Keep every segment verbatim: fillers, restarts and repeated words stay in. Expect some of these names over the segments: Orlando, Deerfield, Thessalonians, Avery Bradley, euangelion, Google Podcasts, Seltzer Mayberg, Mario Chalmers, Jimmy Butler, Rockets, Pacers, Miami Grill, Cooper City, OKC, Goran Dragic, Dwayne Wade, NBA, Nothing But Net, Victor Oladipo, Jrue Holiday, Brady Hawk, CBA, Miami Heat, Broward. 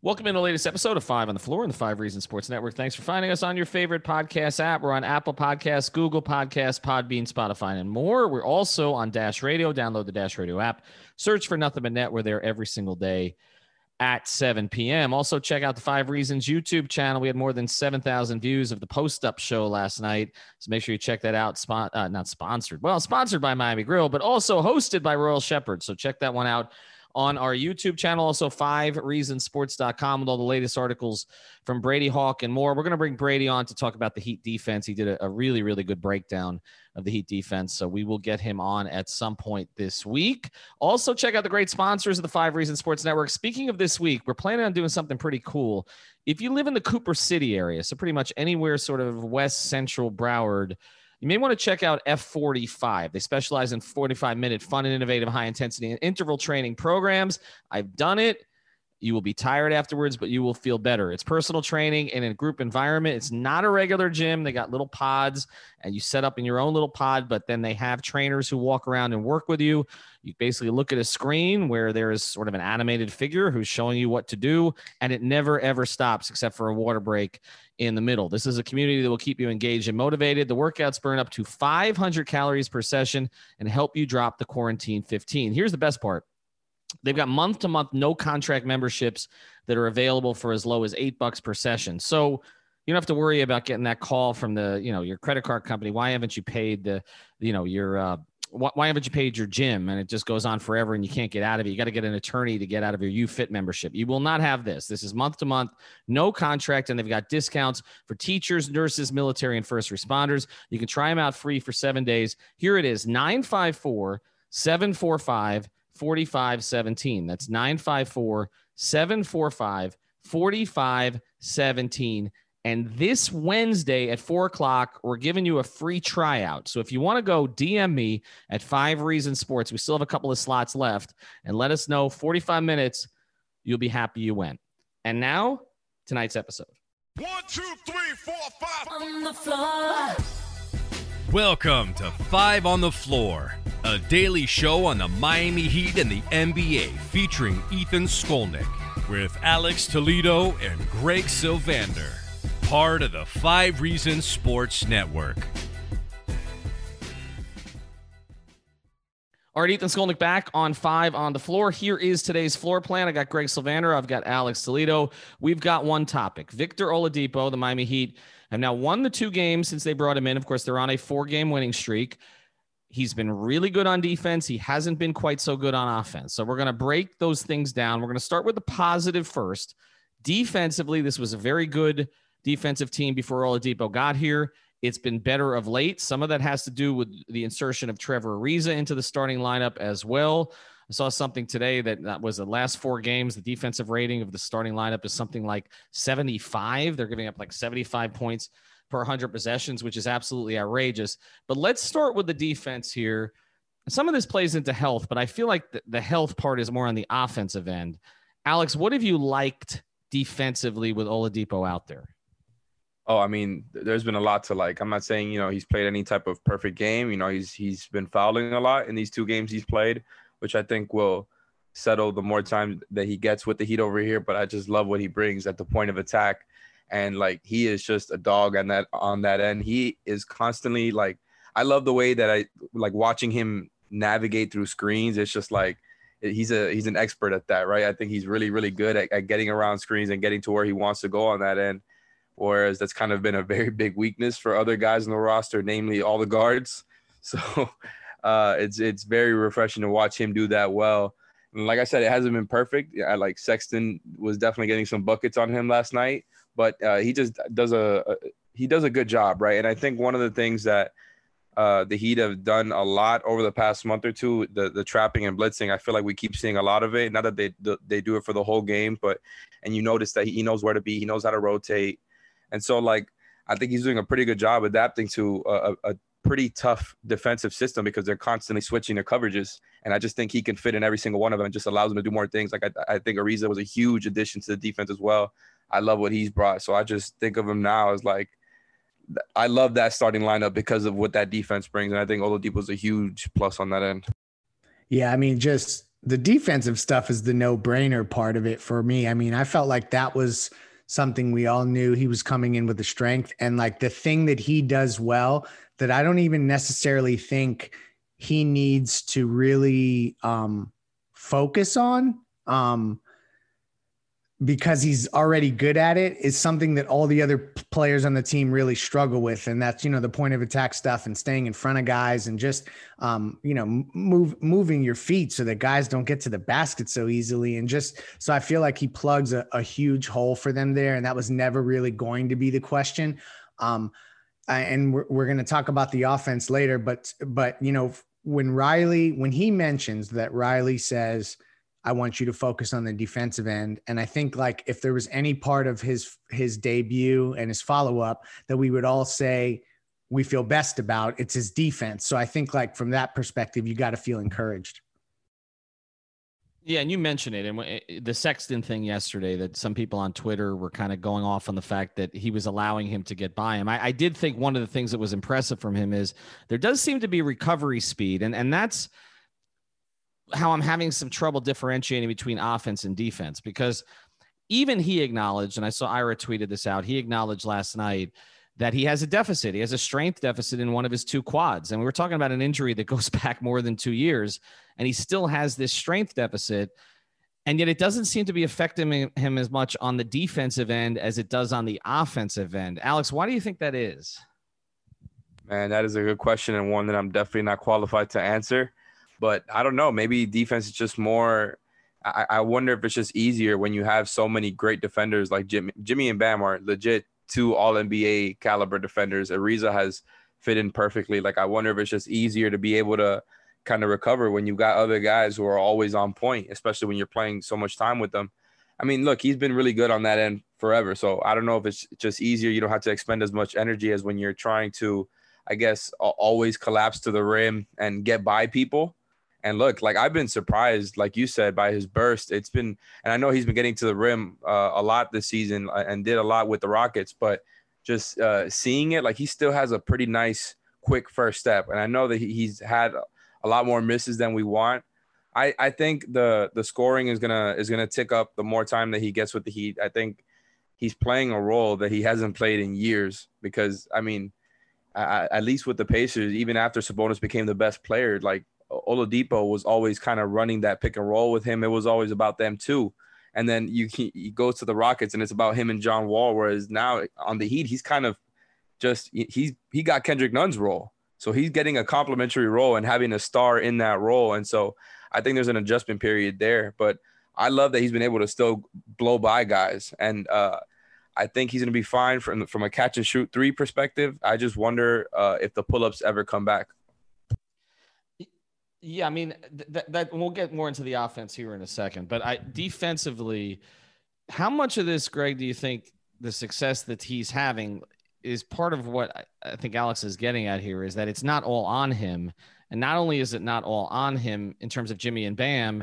Welcome in to the latest episode of Five on the Floor in the Five Reasons Sports Network. Thanks for finding us on your favorite podcast app. We're on Apple Podcasts, Google Podcasts, Podbean, Spotify, and more. We're also on Dash Radio. Download the Dash Radio app. Search for Nothing But Net. We're there every single day at seven p.m. Also, check out the Five Reasons YouTube channel. We had more than seven thousand views of the post-up show last night, so make sure you check that out. Spon- uh, not sponsored. Well, sponsored by Miami Grill, but also hosted by Royal Shepherd, so check that one out on our YouTube channel. Also, five reasons sports dot com with all the latest articles from Brady Hawk and more. We're going to bring Brady on to talk about the Heat defense. He did a, a really, really good breakdown of the Heat defense, so we will get him on at some point this week. Also, check out the great sponsors of the Five Reasons Sports Network. Speaking of this week, we're planning on doing something pretty cool. If you live in the Cooper City area, so pretty much anywhere sort of west central Broward, you may want to check out F forty-five. They specialize in forty-five minute fun and innovative high-intensity and interval training programs. I've done it. You will be tired afterwards, but you will feel better. It's personal training in a group environment. It's not a regular gym. They got little pods, and you set up in your own little pod, but then they have trainers who walk around and work with you. You basically look at a screen where there is sort of an animated figure who's showing you what to do, and it never, ever stops except for a water break in the middle. This is a community that will keep you engaged and motivated. The workouts burn up to five hundred calories per session and help you drop the quarantine fifteen. Here's the best part. They've got month-to-month no-contract memberships that are available for as low as eight bucks per session. So you don't have to worry about getting that call from the, you know, your credit card company. Why haven't you paid the, you know, your, uh, wh- why haven't you paid your gym? And it just goes on forever, and you can't get out of it. You got to get an attorney to get out of your U Fit membership. You will not have this. This is month-to-month, no contract, and they've got discounts for teachers, nurses, military, and first responders. You can try them out free for seven days. Here it is: nine five four, seven four five, four five seven seven. forty-five seventeen. That's nine five four, seven four five, four five one seven. And this Wednesday at four o'clock, we're giving you a free tryout. So if you want to go, D M me at Five Reasons Sports. We still have a couple of slots left. And let us know, forty-five minutes, you'll be happy you went. And now, tonight's episode. One, two, three, four, five. On the floor. Welcome to Five on the Floor, a daily show on the Miami Heat and the N B A featuring Ethan Skolnick with Alex Toledo and Greg Sylvander, part of the Five Reasons Sports Network. All right, Ethan Skolnick back on Five on the Floor. Here is today's floor plan. I got Greg Sylvander. I've got Alex Toledo. We've got one topic. Victor Oladipo, the Miami Heat, have now won the two games since they brought him in. Of course, they're on a four-game winning streak. He's been really good on defense. He hasn't been quite so good on offense. So we're going to break those things down. We're going to start with the positive first. Defensively, this was a very good defensive team before Oladipo got here. It's been better of late. Some of that has to do with the insertion of Trevor Ariza into the starting lineup as well. I saw something today that, that was the last four games, the defensive rating of the starting lineup is something like seventy-five. They're giving up like seventy-five points per one hundred possessions, which is absolutely outrageous. But let's start with the defense here. Some of this plays into health, but I feel like the, the health part is more on the offensive end. Alex, what have you liked defensively with Oladipo out there? Oh, I mean, there's been a lot to like. I'm not saying, you know, he's played any type of perfect game. You know, he's he's been fouling a lot in these two games he's played, which I think will settle the more time that he gets with the Heat over here. But I just love what he brings at the point of attack. And, like, he is just a dog on that on that end. He is constantly, like, I love the way that I, like, watching him navigate through screens. It's just, like, he's a he's an expert at that, right? I think he's really, really good at, at getting around screens and getting to where he wants to go on that end. Whereas that's kind of been a very big weakness for other guys in the roster, namely all the guards. So uh, it's it's very refreshing to watch him do that well. And like I said, it hasn't been perfect. I, like Sexton was definitely getting some buckets on him last night, but uh, he just does a, a he does a good job, right? And I think one of the things that uh, the Heat have done a lot over the past month or two, the the trapping and blitzing. I feel like we keep seeing a lot of it. Not that they they do it for the whole game, but and you notice that he knows where to be. He knows how to rotate. And so, like, I think he's doing a pretty good job adapting to a, a pretty tough defensive system because they're constantly switching their coverages. And I just think he can fit in every single one of them and just allows them to do more things. Like, I, I think Ariza was a huge addition to the defense as well. I love what he's brought. So I just think of him now as, like, I love that starting lineup because of what that defense brings. And I think Oladipo is a huge plus on that end. Yeah, I mean, just the defensive stuff is the no-brainer part of it for me. I mean, I felt like that was – something we all knew he was coming in with the strength, and like the thing that he does well that I don't even necessarily think he needs to really um, focus on um, because he's already good at it is something that all the other players on the team really struggle with. And that's, you know, the point of attack stuff and staying in front of guys and just, um, you know, move, moving your feet so that guys don't get to the basket so easily. And just, so I feel like he plugs a, a huge hole for them there. And that was never really going to be the question. Um, and we're, we're going to talk about the offense later, but, but, you know, when Riley, when he mentions that Riley says, I want you to focus on the defensive end. And I think like if there was any part of his, his debut and his follow-up that we would all say we feel best about, it's his defense. So I think like from that perspective, you got to feel encouraged. Yeah. And you mentioned it. And the Sexton thing yesterday that some people on Twitter were kind of going off on the fact that he was allowing him to get by him. I, I did think one of the things that was impressive from him is there does seem to be recovery speed. And, and that's, how I'm having some trouble differentiating between offense and defense, because even he acknowledged, and I saw Ira tweeted this out. He acknowledged last night that he has a deficit. He has a strength deficit in one of his two quads. And we were talking about an injury that goes back more than two years and he still has this strength deficit. And yet it doesn't seem to be affecting him as much on the defensive end as it does on the offensive end. Alex, why do you think that is? Man, that is a good question. And one that I'm definitely not qualified to answer. But I don't know, maybe defense is just more – I wonder if it's just easier when you have so many great defenders like Jimmy. Jimmy and Bam are legit two all N B A caliber defenders. Ariza has fit in perfectly. Like, I wonder if it's just easier to be able to kind of recover when you've got other guys who are always on point, especially when you're playing so much time with them. I mean, look, he's been really good on that end forever. So I don't know if it's just easier. You don't have to expend as much energy as when you're trying to, I guess, always collapse to the rim and get by people. And look, like I've been surprised, like you said, by his burst. It's been, and I know he's been getting to the rim uh, a lot this season and did a lot with the Rockets, but just uh, seeing it, like he still has a pretty nice, quick first step. And I know that he's had a lot more misses than we want. I, I think the the scoring is gonna is gonna tick up the more time that he gets with the Heat. I think he's playing a role that he hasn't played in years because, I mean, I, at least with the Pacers, even after Sabonis became the best player, like, Oladipo was always kind of running that pick and roll with him. It was always about them too. And then you, you go to the Rockets and it's about him and John Wall. Whereas now on the Heat, he's kind of just, he's, he got Kendrick Nunn's role. So he's getting a complimentary role and having a star in that role. And so I think there's an adjustment period there, but I love that he's been able to still blow by guys. And, uh, I think he's going to be fine from, from a catch and shoot three perspective. I just wonder uh, if the pull-ups ever come back. Yeah, I mean, th- that we'll get more into the offense here in a second. But I defensively, how much of this, Greg, do you think the success that he's having is part of what I, I think Alex is getting at here is that it's not all on him. And not only is it not all on him in terms of Jimmy and Bam,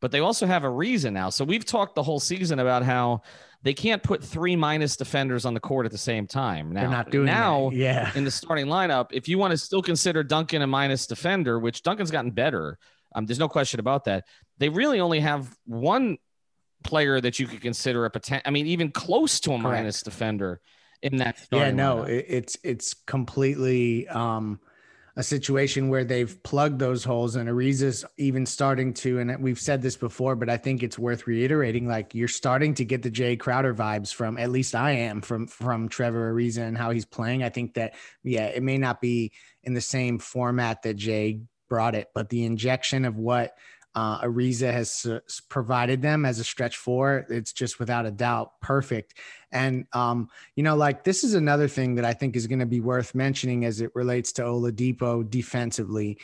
but they also have a reason now. So we've talked the whole season about how they can't put three minus defenders on the court at the same time. Now, they're not doing now that. Yeah. In the starting lineup, if you want to still consider Duncan a minus defender, which Duncan's gotten better, um, there's no question about that. They really only have one player that you could consider a potential. I mean, even close to a Correct. minus defender in that starting Yeah, no, lineup. it's it's completely um, a situation where they've plugged those holes, and Ariza's even starting to, and we've said this before, but I think it's worth reiterating, like you're starting to get the Jay Crowder vibes from, at least I am from, from Trevor Ariza and how he's playing. I think that, yeah, it may not be in the same format that Jay brought it, but the injection of what uh, Ariza has uh, provided them as a stretch four. It's just without a doubt perfect. And, um, you know, like this is another thing that I think is going to be worth mentioning as it relates to Oladipo defensively.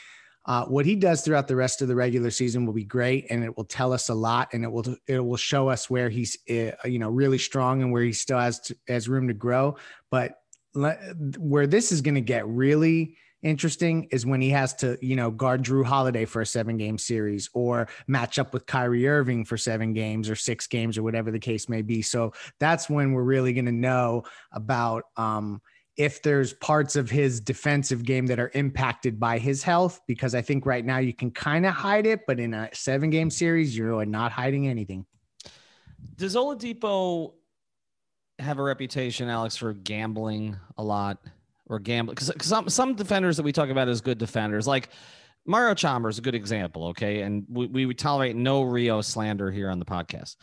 Uh, what he does throughout the rest of the regular season will be great, and it will tell us a lot, and it will it will show us where he's uh, you know really strong and where he still has to, has room to grow. But le- where this is going to get really interesting is when he has to you know guard Jrue Holiday for a seven game series, or match up with Kyrie Irving for seven games or six games or whatever the case may be. So that's when we're really going to know about. Um, if there's parts of his defensive game that are impacted by his health, because I think right now you can kind of hide it, but in a seven game series, you're really not hiding anything. Does Oladipo have a reputation, Alex, for gambling a lot or gambling? Cause, cause some, some defenders that we talk about as good defenders, like Mario Chalmers is a good example. Okay. And we, we would tolerate no Rio slander here on the podcast,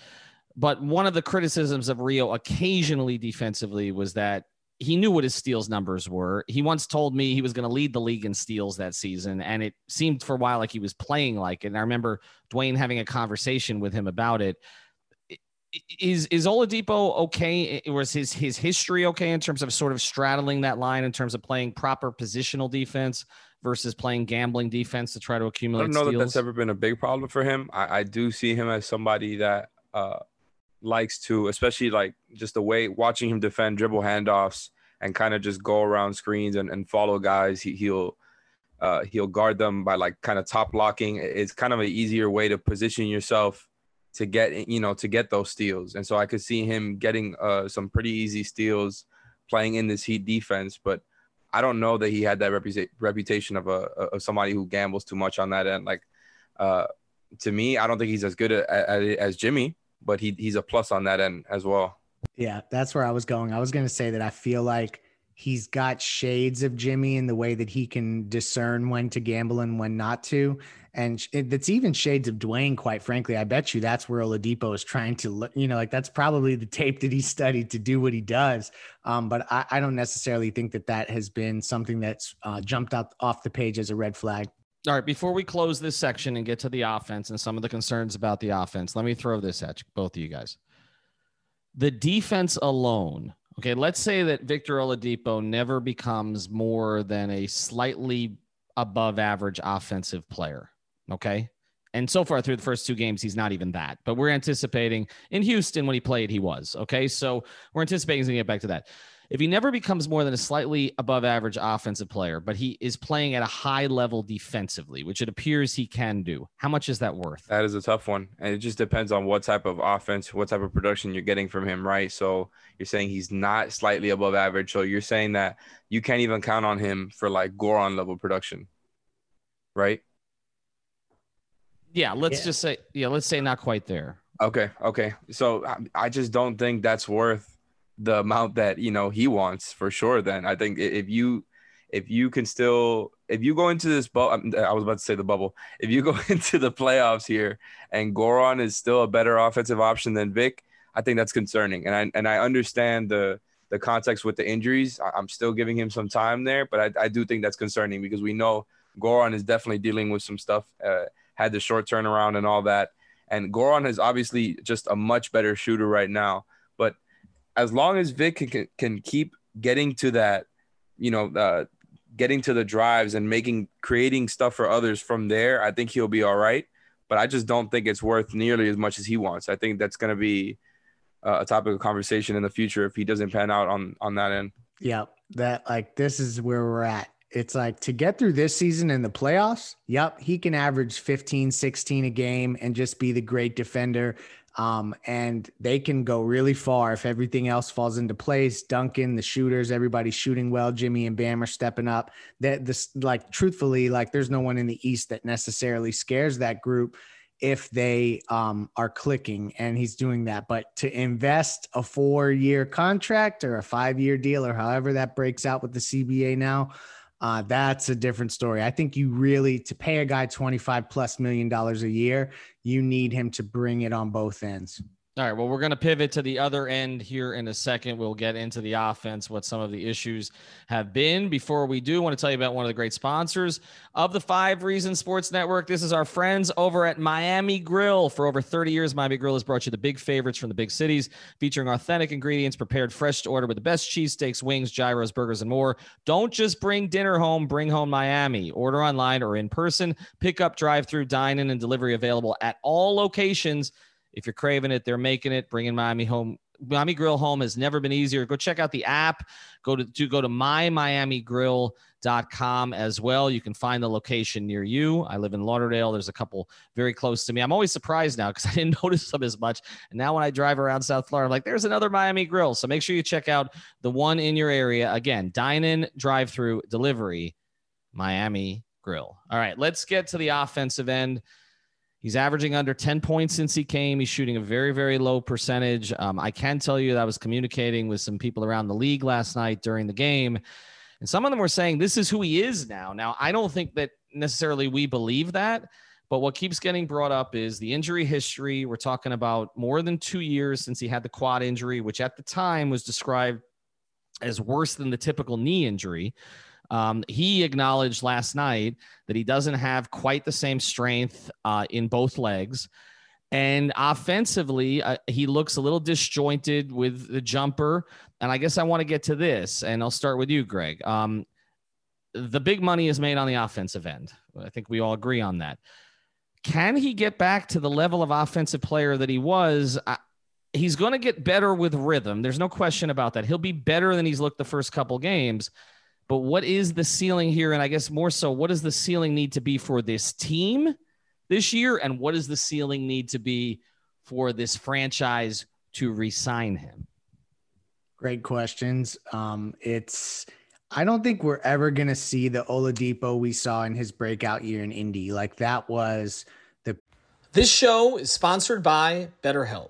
but one of the criticisms of Rio occasionally defensively was that he knew what his steals numbers were. He once told me he was going to lead the league in steals that season. And it seemed for a while like he was playing like it. And I remember Dwayne having a conversation with him about it. Is, is Oladipo okay? Was his, his history okay in terms of sort of straddling that line in terms of playing proper positional defense versus playing gambling defense to try to accumulate steals? I don't know that that's ever been a big problem for him. I, I do see him as somebody that, uh, likes to, especially like just the way watching him defend dribble handoffs and kind of just go around screens and, and follow guys. He, he'll uh, he'll guard them by like kind of top blocking. It's kind of an easier way to position yourself to get, you know, to get those steals. And so I could see him getting uh, some pretty easy steals playing in this Heat defense, but I don't know that he had that repu- reputation of a of somebody who gambles too much on that end. Like uh, to me, I don't think he's as good at, at, as Jimmy. But he he's a plus on that end as well. Yeah, that's where I was going. I was going to say that I feel like he's got shades of Jimmy in the way that he can discern when to gamble and when not to. And that's even shades of Dwayne, quite frankly. I bet you that's where Oladipo is trying to look, you know, like that's probably the tape that he studied to do what he does. Um, but I, I don't necessarily think that that has been something that's uh, jumped up off the page as a red flag. All right, before we close this section and get to the offense and some of the concerns about the offense, let me throw this at you, both of you guys. The defense alone, okay, let's say that Victor Oladipo never becomes more than a slightly above average offensive player, okay? And so far through the first two games, he's not even that. But we're anticipating in Houston when he played, he was, okay? So we're anticipating he's going to get back to that. If he never becomes more than a slightly above average offensive player, but he is playing at a high level defensively, which it appears he can do, how much is that worth? That is a tough one. And it just depends on what type of offense, what type of production you're getting from him, right? So you're saying he's not slightly above average. So you're saying that you can't even count on him for like Goran level production, right? Yeah, let's yeah. just say, yeah, let's say not quite there. Okay, okay. So I, I just don't think that's worth the amount that, you know, he wants for sure. Then I think if you, if you can still, if you go into this bubble, I was about to say the bubble. If you go into the playoffs here and Goran is still a better offensive option than Vic, I think that's concerning. And I, and I understand the, the context with the injuries. I'm still giving him some time there, but I, I do think that's concerning because we know Goran is definitely dealing with some stuff, uh, had the short turnaround and all that. And Goran is obviously just a much better shooter right now, but as long as Vic can, can keep getting to that, you know, uh, getting to the drives and making, creating stuff for others from there, I think he'll be all right. But I just don't think it's worth nearly as much as he wants. I think that's going to be uh, a topic of conversation in the future if he doesn't pan out on, on that end. Yeah, that like this is where we're at. It's like to get through this season in the playoffs. Yep. He can average fifteen, sixteen a game and just be the great defender. Um, and they can go really far if everything else falls into place. Duncan, the shooters, everybody's shooting well. Jimmy and Bam are stepping up. That this, like, truthfully, like, there's no one in the East that necessarily scares that group if they um, are clicking, and he's doing that. But to invest a four-year contract or a five-year deal or however that breaks out with the C B A now, uh, that's a different story. I think you really, to pay a guy twenty-five plus million dollars a year, you need him to bring it on both ends. All right, well, we're going to pivot to the other end here in a second. We'll get into the offense, what some of the issues have been. Before we do, I want to tell you about one of the great sponsors of the Five Reasons Sports Network. This is our friends over at Miami Grill. For over thirty years, Miami Grill has brought you the big favorites from the big cities, featuring authentic ingredients prepared fresh to order with the best cheesesteaks, wings, gyros, burgers, and more. Don't just bring dinner home, bring home Miami. Order online or in person. Pick up, drive through, dine in, and delivery available at all locations. If you're craving it, they're making it. Bringing Miami home, Miami Grill home has never been easier. Go check out the app. Go to, to go to my miami grill dot com as well. You can find the location near you. I live in Lauderdale. There's a couple very close to me. I'm always surprised now because I didn't notice them as much. And now when I drive around South Florida, I'm like, there's another Miami Grill. So make sure you check out the one in your area. Again, dine-in, drive-through, delivery, Miami Grill. All right, let's get to the offensive end. He's averaging under ten points since he came. He's shooting a very, very low percentage. Um, I can tell you that I was communicating with some people around the league last night during the game, and some of them were saying this is who he is now. Now, I don't think that necessarily we believe that, but what keeps getting brought up is the injury history. We're talking about more than two years since he had the quad injury, which at the time was described as worse than the typical knee injury. Um, he acknowledged last night that he doesn't have quite the same strength uh, in both legs. And offensively, uh, he looks a little disjointed with the jumper. And I guess I want to get to this, and I'll start with you, Greg. Um, the big money is made on the offensive end. I think we all agree on that. Can he get back to the level of offensive player that he was? I, he's going to get better with rhythm. There's no question about that. He'll be better than he's looked the first couple games. But what is the ceiling here? And I guess more so, what does the ceiling need to be for this team this year? And what does the ceiling need to be for this franchise to re-sign him? Great questions. Um, it's, I don't think we're ever going to see the Oladipo we saw in his breakout year in Indy. Like that was the. This show is sponsored by BetterHelp.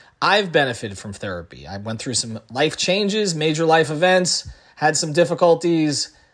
I've benefited from therapy. I went through some life changes, major life events, had some difficulties,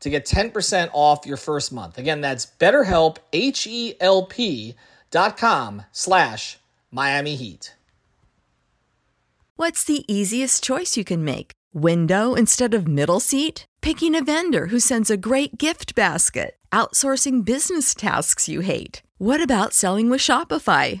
to get ten percent off your first month. Again, that's BetterHelp, H E L P dot com slash Miami Heat. What's the easiest choice you can make? Window instead of middle seat? Picking a vendor who sends a great gift basket? Outsourcing business tasks you hate? What about selling with Shopify?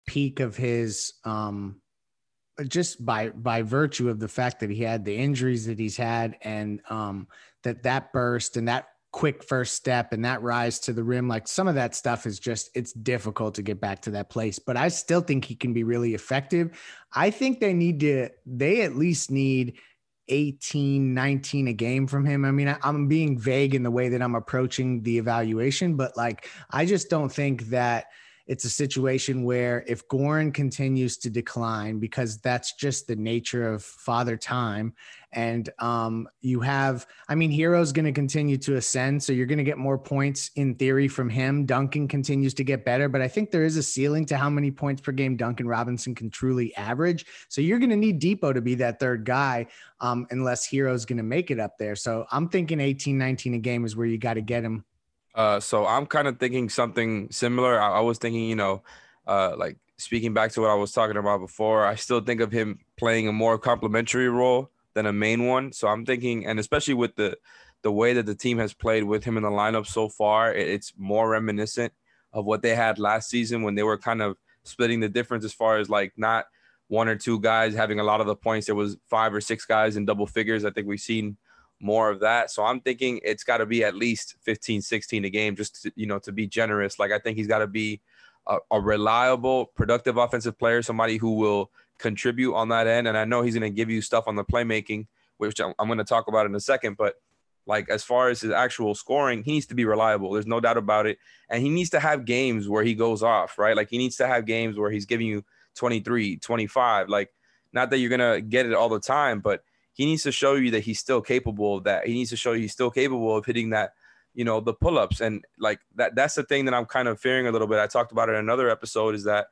Peak of his um just by by virtue of the fact that he had the injuries that he's had, and um, that that burst and that quick first step and that rise to the rim, like some of that stuff is just, it's difficult to get back to that place, but I still think he can be really effective. I think they need to, they at least need eighteen, nineteen a game from him. I mean, I, I'm being vague in the way that I'm approaching the evaluation, but like, I just don't think that it's a situation where if Goran continues to decline, because that's just the nature of father time. And um, you have, I mean, Hero's going to continue to ascend. So you're going to get more points in theory from him. Duncan continues to get better, but I think there is a ceiling to how many points per game Duncan Robinson can truly average. So you're going to need Depot to be that third guy um, unless Hero's going to make it up there. So I'm thinking eighteen, nineteen a game is where you got to get him. Uh, so I'm kind of thinking something similar. I, I was thinking, you know, uh, like speaking back to what I was talking about before, I still think of him playing a more complementary role than a main one. So I'm thinking, and especially with the, the way that the team has played with him in the lineup so far, it, it's more reminiscent of what they had last season when they were kind of splitting the difference as far as like not one or two guys having a lot of the points. There was five or six guys in double figures. I think we've seen more of that. So I'm thinking it's got to be at least fifteen, sixteen a game, just to, you know, to be generous. Like, I think he's got to be a, a reliable, productive offensive player, somebody who will contribute on that end. And I know he's going to give you stuff on the playmaking, which I'm, I'm going to talk about in a second. But like, as far as his actual scoring, he needs to be reliable. There's no doubt about it. And he needs to have games where he goes off, right? Like, he needs to have games where he's giving you twenty-three, twenty-five. Like, not that you're going to get it all the time, but he needs to show you that he's still capable of that. He needs to show you he's still capable of hitting that, you know, the pull-ups. And, like, that that's the thing that I'm kind of fearing a little bit. I talked about it in another episode is that,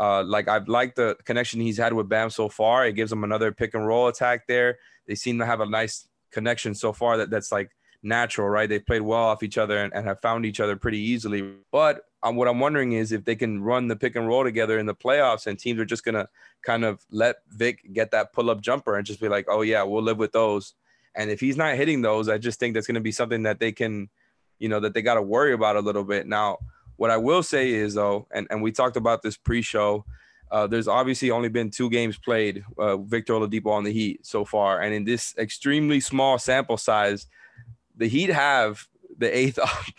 uh, like, I've liked the connection he's had with Bam so far. It gives him another pick-and-roll attack there. They seem to have a nice connection so far that that's, like, natural, right? They played well off each other and, and have found each other pretty easily. But um, what I'm wondering is if they can run the pick and roll together in the playoffs, and teams are just going to kind of let Vic get that pull-up jumper and just be like, oh, yeah, we'll live with those. And if he's not hitting those, I just think that's going to be something that they can, you know, that they got to worry about a little bit. Now, what I will say is, though, and, and we talked about this pre-show, uh, there's obviously only been two games played, uh, Victor Oladipo on the Heat so far. And in this extremely small sample size, the Heat have the eighth,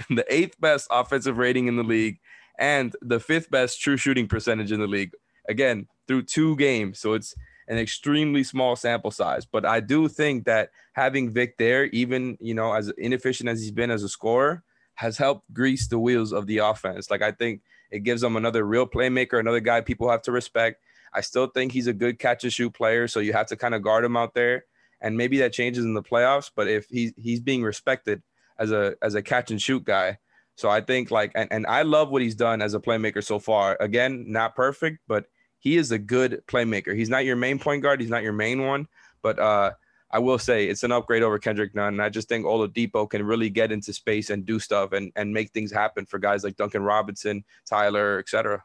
the eighth best offensive rating in the league and the fifth best true shooting percentage in the league, again, through two games. So it's an extremely small sample size. But I do think that having Vic there, even, you know, as inefficient as he's been as a scorer, has helped grease the wheels of the offense. Like, I think it gives them another real playmaker, another guy people have to respect. I still think he's a good catch-and-shoot player, so you have to kind of guard him out there. And maybe that changes in the playoffs, but if he's he's being respected as a as a catch and shoot guy. So I think like and, and I love what he's done as a playmaker so far. Again, not perfect, but he is a good playmaker. He's not your main point guard. He's not your main one. But uh, I will say it's an upgrade over Kendrick Nunn. And I just think Oladipo can really get into space and do stuff and, and make things happen for guys like Duncan Robinson, Tyler, et cetera.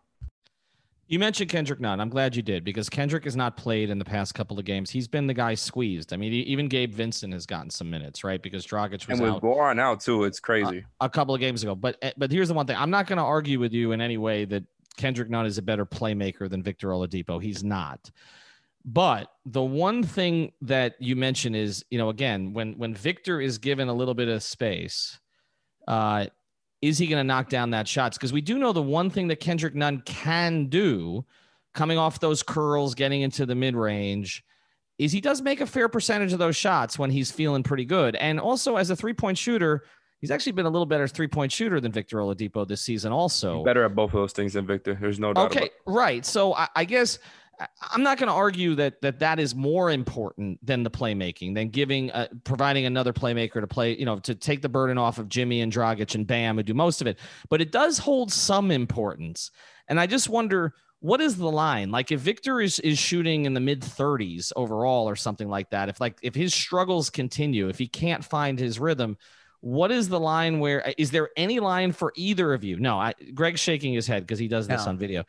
You mentioned Kendrick Nunn. I'm glad you did, because Kendrick has not played in the past couple of games. He's been the guy squeezed. I mean, even Gabe Vincent has gotten some minutes, right? Because Dragic was out. And with Goran out too, it's crazy. A, a couple of games ago. But but here's the one thing. I'm not going to argue with you in any way that Kendrick Nunn is a better playmaker than Victor Oladipo. He's not. But the one thing that you mentioned is, you know, again, when, when Victor is given a little bit of space, uh, is he going to knock down that shots? Because we do know the one thing that Kendrick Nunn can do, coming off those curls, getting into the mid-range, is he does make a fair percentage of those shots when he's feeling pretty good. And also, as a three-point shooter, he's actually been a little better three-point shooter than Victor Oladipo this season also. He's better at both of those things than Victor. There's no doubt about it. Okay, right. So I, I guess I'm not going to argue that, that that is more important than the playmaking, than giving, uh, providing another playmaker to play, you know, to take the burden off of Jimmy and Dragic and Bam, who do most of it, but it does hold some importance. And I just wonder, what is the line? Like, if Victor is, is shooting in the mid thirties overall or something like that, if like, if his struggles continue, if he can't find his rhythm, what is the line where, is there any line for either of you? No, I, Greg's shaking his head because he does this no. on video.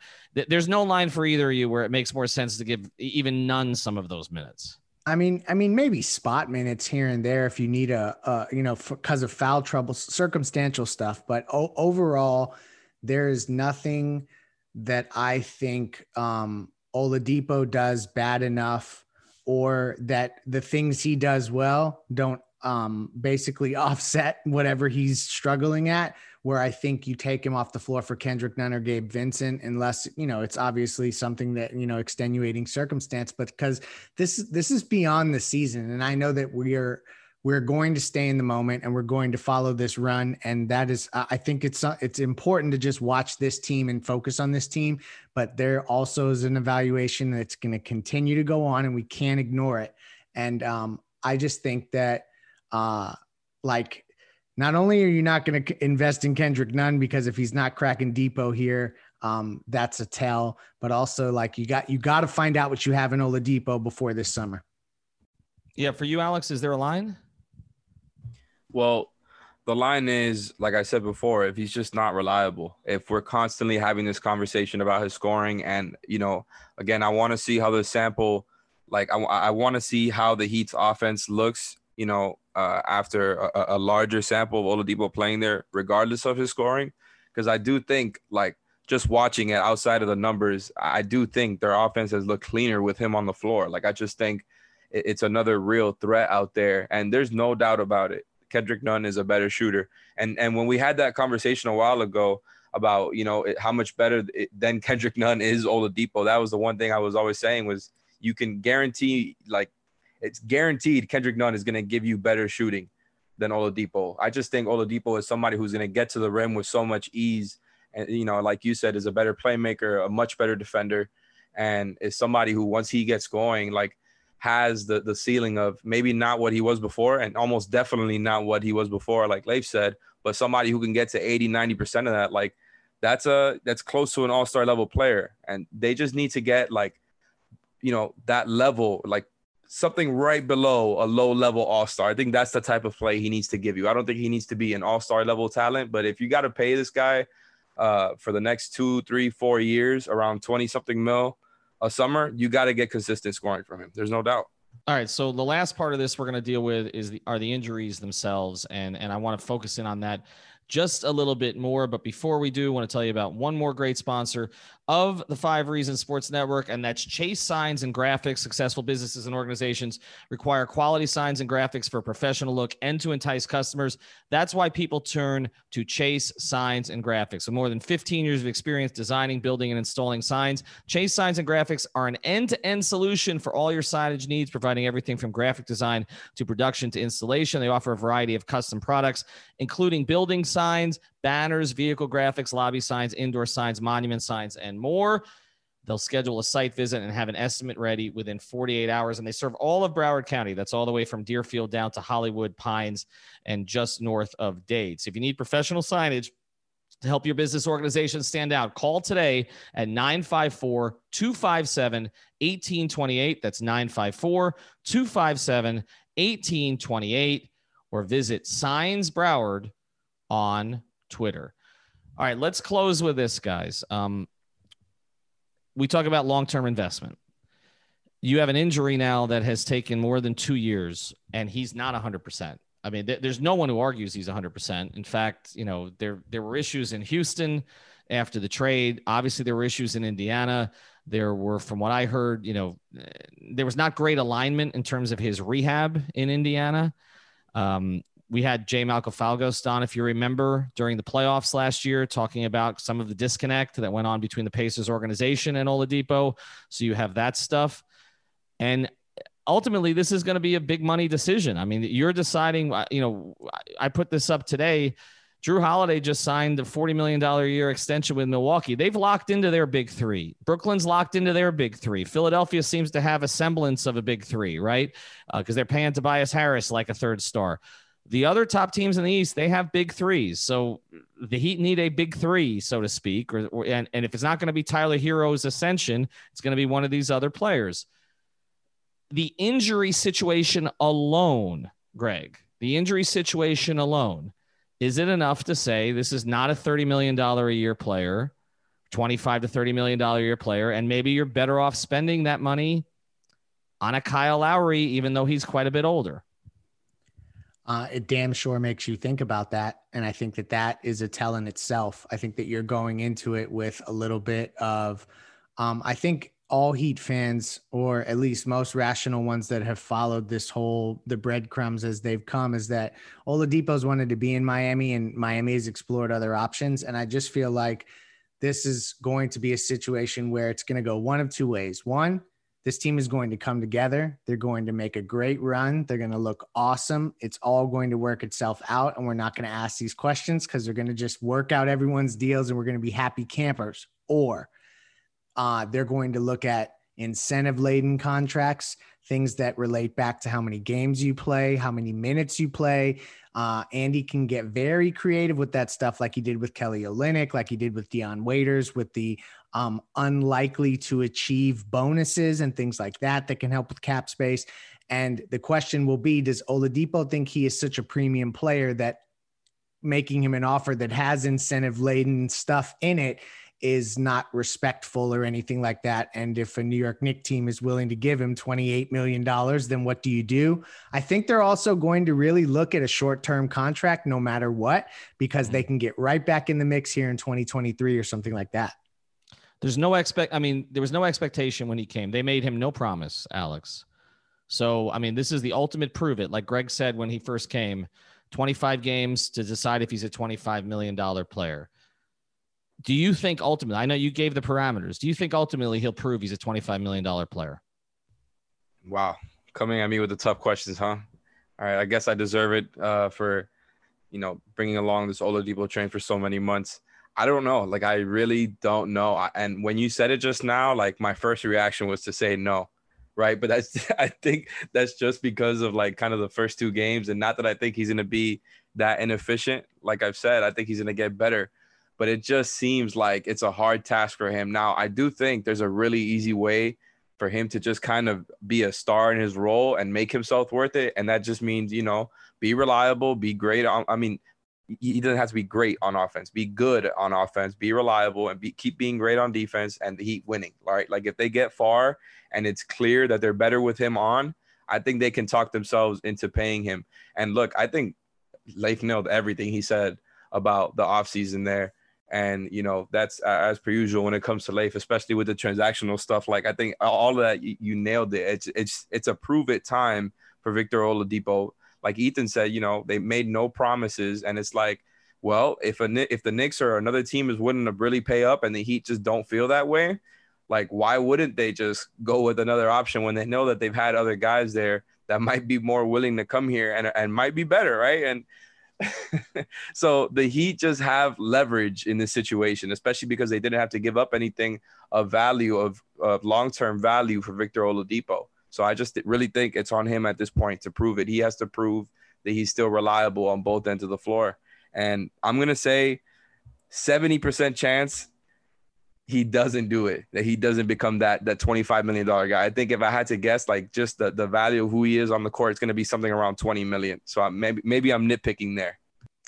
There's no line for either of you where it makes more sense to give even none some of those minutes. I mean, I mean, maybe spot minutes here and there if you need a, uh, you know, because of foul trouble, circumstantial stuff. But o- overall, there is nothing that I think um, Oladipo does bad enough, or that the things he does well don't um, basically offset whatever he's struggling at, where I think you take him off the floor for Kendrick Nunn or Gabe Vincent, unless, you know, it's obviously something that, you know, extenuating circumstance, but because this, this is beyond the season. And I know that we are, we're going to stay in the moment and we're going to follow this run. And that is, I think it's, it's important to just watch this team and focus on this team, but there also is an evaluation that's going to continue to go on and we can't ignore it. And um, I just think that uh, like, not only are you not going to invest in Kendrick Nunn, because if he's not cracking Depot here, um, that's a tell, but also like you got, you got to find out what you have in Oladipo before this summer. Yeah. For you, Alex, is there a line? Well, the line is, like I said before, if he's just not reliable, if we're constantly having this conversation about his scoring, and, you know, again, I want to see how the sample, like I, I want to see how the Heat's offense looks, you know, uh, after a, a larger sample of Oladipo playing there, regardless of his scoring. Because I do think, like, just watching it outside of the numbers, I do think their offense has looked cleaner with him on the floor. Like, I just think it's another real threat out there. And there's no doubt about it. Kendrick Nunn is a better shooter. And and when we had that conversation a while ago about, you know, it, how much better it, than Kendrick Nunn is Oladipo, that was the one thing I was always saying was you can guarantee, like, it's guaranteed Kendrick Nunn is going to give you better shooting than Oladipo. I just think Oladipo is somebody who's going to get to the rim with so much ease. And, you know, like you said, is a better playmaker, a much better defender, and is somebody who, once he gets going, like, has the, the ceiling of maybe not what he was before and almost definitely not what he was before, like Leif said, but somebody who can get to eighty, ninety percent of that, like that's a, that's close to an all-star level player. And they just need to get like, you know, that level, like something right below a low level all-star. I think that's the type of play he needs to give you. I don't think he needs to be an all-star level talent, but if you got to pay this guy uh, for the next two, three, four years, around twenty something mil, a summer, you got to get consistent scoring from him. There's no doubt. All right. So the last part of this we're going to deal with is the, are the injuries themselves. And, and I want to focus in on that just a little bit more. But before we do, I want to tell you about one more great sponsor of the Five Reasons Sports Network, and that's Chase Signs and Graphics. Successful businesses and organizations require quality signs and graphics for a professional look and to entice customers. That's why people turn to Chase Signs and Graphics. With more than fifteen years of experience designing, building, and installing signs, Chase Signs and Graphics are an end-to-end solution for all your signage needs, providing everything from graphic design to production to installation. They offer a variety of custom products, including building signs, banners, vehicle graphics, lobby signs, indoor signs, monument signs, and more. They'll schedule a site visit and have an estimate ready within forty-eight hours. And they serve all of Broward County. That's all the way from Deerfield down to Hollywood Pines and just north of Dade. So if you need professional signage to help your business organization stand out, call today at nine five four, two five seven, one eight two eight. That's nine five four, two five seven, one eight two eight. Or visit Signs Broward on Twitter. All right, let's close with this, guys. Um, we talk about long-term investment. You have an injury now that has taken more than two years, and he's not one hundred percent. I mean, th- there's no one who argues he's one hundred percent. In fact, you know, there there were issues in Houston after the trade. Obviously, there were issues in Indiana. There were, from what I heard, you know, there was not great alignment in terms of his rehab in Indiana. Um, we had Jay Malcafalgos on, if you remember, during the playoffs last year, talking about some of the disconnect that went on between the Pacers organization and Oladipo. So you have that stuff. And ultimately, this is going to be a big money decision. I mean, you're deciding, you know, I put this up today. Jrue Holiday just signed a forty million dollars a year extension with Milwaukee. They've locked into their big three. Brooklyn's locked into their big three. Philadelphia seems to have a semblance of a big three, right? Because uh, they're paying Tobias Harris like a third star. The other top teams in the East, they have big threes. So the Heat need a big three, so to speak. Or, or and, and if it's not going to be Tyler Hero's ascension, it's going to be one of these other players. The injury situation alone, Greg, the injury situation alone, is it enough to say this is not a thirty million dollars a year player, twenty-five to thirty million dollars a year player, and maybe you're better off spending that money on a Kyle Lowry, even though he's quite a bit older? Uh, it damn sure makes you think about that. And I think that that is a tell in itself. I think that you're going into it with a little bit of, um, I think all Heat fans, or at least most rational ones that have followed this whole, the breadcrumbs as they've come, is that Oladipo's wanted to be in Miami and Miami has explored other options. And I just feel like this is going to be a situation where it's going to go one of two ways. One, this team is going to come together. They're going to make a great run. They're going to look awesome. It's all going to work itself out. And we're not going to ask these questions because they're going to just work out everyone's deals and we're going to be happy campers. Or uh, they're going to look at incentive-laden contracts, things that relate back to how many games you play, how many minutes you play. Uh, Andy can get very creative with that stuff like he did with Kelly Olynyk, like he did with Dion Waiters, with the um, unlikely to achieve bonuses and things like that that can help with cap space. And the question will be, does Oladipo think he is such a premium player that making him an offer that has incentive-laden stuff in it is not respectful or anything like that? And if a New York Knicks team is willing to give him twenty-eight million dollars, then what do you do? I think they're also going to really look at a short-term contract no matter what, because they can get right back in the mix here in twenty twenty-three or something like that. There's no expect. I mean, there was no expectation when he came. They made him no promise, Alex. So, I mean, this is the ultimate prove it. Like Greg said, when he first came, twenty-five games to decide if he's a twenty-five million dollars player. Do you think ultimately, I know you gave the parameters, do you think ultimately he'll prove he's a twenty-five million dollars player? Wow. Coming at me with the tough questions, huh? All right. I guess I deserve it uh, for, you know, bringing along this Oladipo train for so many months. I don't know. Like, I really don't know. I, and when you said it just now, like, my first reaction was to say no. Right. But that's, I think that's just because of like kind of the first two games. And not that I think he's going to be that inefficient. Like I've said, I think he's going to get better. But it just seems like it's a hard task for him. Now, I do think there's a really easy way for him to just kind of be a star in his role and make himself worth it. And that just means, you know, be reliable, be great. On, I mean, he doesn't have to be great on offense. Be good on offense, be reliable, and be, keep being great on defense and the Heat winning, right? Like, if they get far and it's clear that they're better with him on, I think they can talk themselves into paying him. And, look, I think Leif nailed everything he said about the offseason there. And, you know, that's uh, as per usual when it comes to Leif, especially with the transactional stuff. Like, I think all of that, you, you nailed it. It's it's it's a prove-it time for Victor Oladipo. Like Ethan said, you know, they made no promises. And it's like, well, if a if the Knicks or another team is willing to really pay up and the Heat just don't feel that way, like, why wouldn't they just go with another option when they know that they've had other guys there that might be more willing to come here and and might be better, right? And so the Heat just have leverage in this situation, especially because they didn't have to give up anything of value, of, of long-term value for Victor Oladipo. So I just really think it's on him at this point to prove it. He has to prove that he's still reliable on both ends of the floor. And I'm going to say seventy percent chance he doesn't do it, that he doesn't become that that twenty-five million dollars guy. I think if I had to guess, like, just the, the value of who he is on the court, it's going to be something around twenty million dollars. So I, maybe maybe I'm nitpicking there.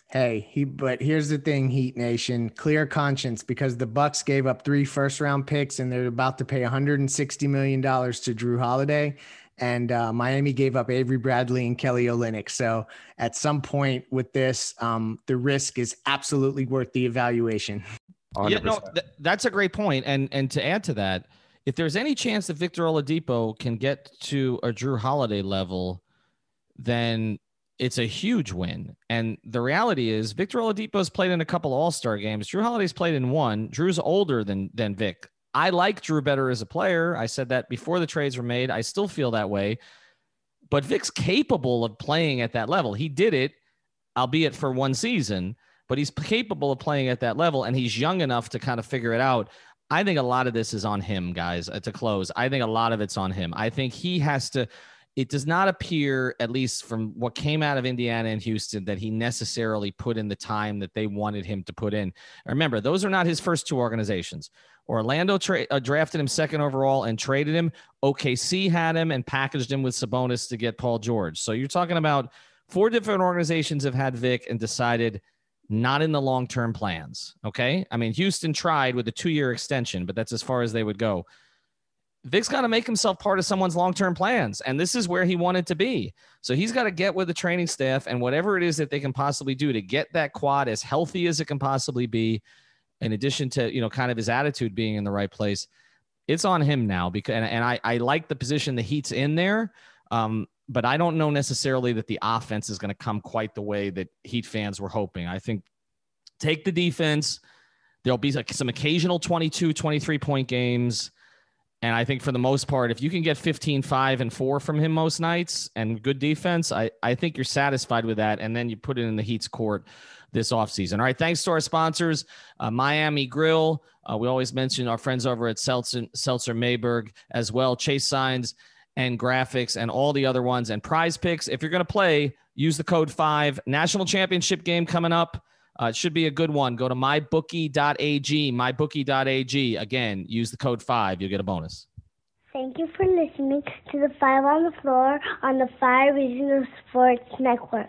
Hey, he. But here's the thing, Heat Nation, clear conscience, because the Bucks gave up three first-round picks and they're about to pay one hundred sixty million dollars to Jrue Holiday. And uh, Miami gave up Avery Bradley and Kelly Olynyk. So at some point with this, um, the risk is absolutely worth the evaluation. one hundred percent. Yeah, no, th- that's a great point. And and to add to that, if there's any chance that Victor Oladipo can get to a Jrue Holiday level, then it's a huge win. And the reality is Victor Oladipo's played in a couple of All-Star games. Jrue Holiday's played in one. Drew's older than than Vic. I like Drew better as a player. I said that before the trades were made. I still feel that way. But Vic's capable of playing at that level. He did it, albeit for one season. But he's capable of playing at that level, and he's young enough to kind of figure it out. I think a lot of this is on him, guys, to close. I think a lot of it's on him. I think he has to – it does not appear, at least from what came out of Indiana and Houston, that he necessarily put in the time that they wanted him to put in. Remember, those are not his first two organizations. Orlando tra- uh, drafted him second overall and traded him. O K C had him and packaged him with Sabonis to get Paul George. So you're talking about four different organizations have had Vic and decided – not in the long-term plans, okay? I mean, Houston tried with a two-year extension, but that's as far as they would go. Vic's got to make himself part of someone's long-term plans, and this is where he wanted to be. So he's got to get with the training staff and whatever it is that they can possibly do to get that quad as healthy as it can possibly be, in addition to, you know, kind of his attitude being in the right place. it's on him now, because and, and I, I like the position the Heat's in there, um, but I don't know necessarily that the offense is going to come quite the way that Heat fans were hoping. I think take the defense. There'll be some occasional twenty-two, twenty-three point games. And I think for the most part, if you can get fifteen, five, and four from him most nights and good defense, I, I think you're satisfied with that. And then you put it in the Heat's court this offseason. All right, thanks to our sponsors, uh, Miami Grill. Uh, we always mention our friends over at Seltzer, Seltzer Mayberg as well, Chase Signs and Graphics, and all the other ones, and Prize Picks. If you're going to play, use the code five. National championship game coming up. Uh, it should be a good one. Go to my bookie dot a g, my bookie dot a g. Again, use the code five. You'll get a bonus. Thank you for listening to the Five on the Floor on the Five Reasons Sports Network.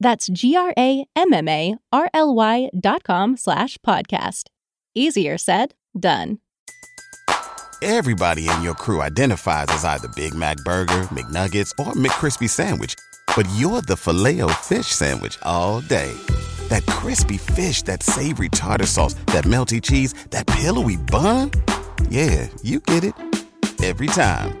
That's G-R-A-M-M-A-R-L-Y dot com slash podcast. Easier said, done. Everybody in your crew identifies as either Big Mac Burger, McNuggets, or McCrispy Sandwich. But you're the Filet-O-Fish Sandwich all day. That crispy fish, that savory tartar sauce, that melty cheese, that pillowy bun. Yeah, you get it. Every time.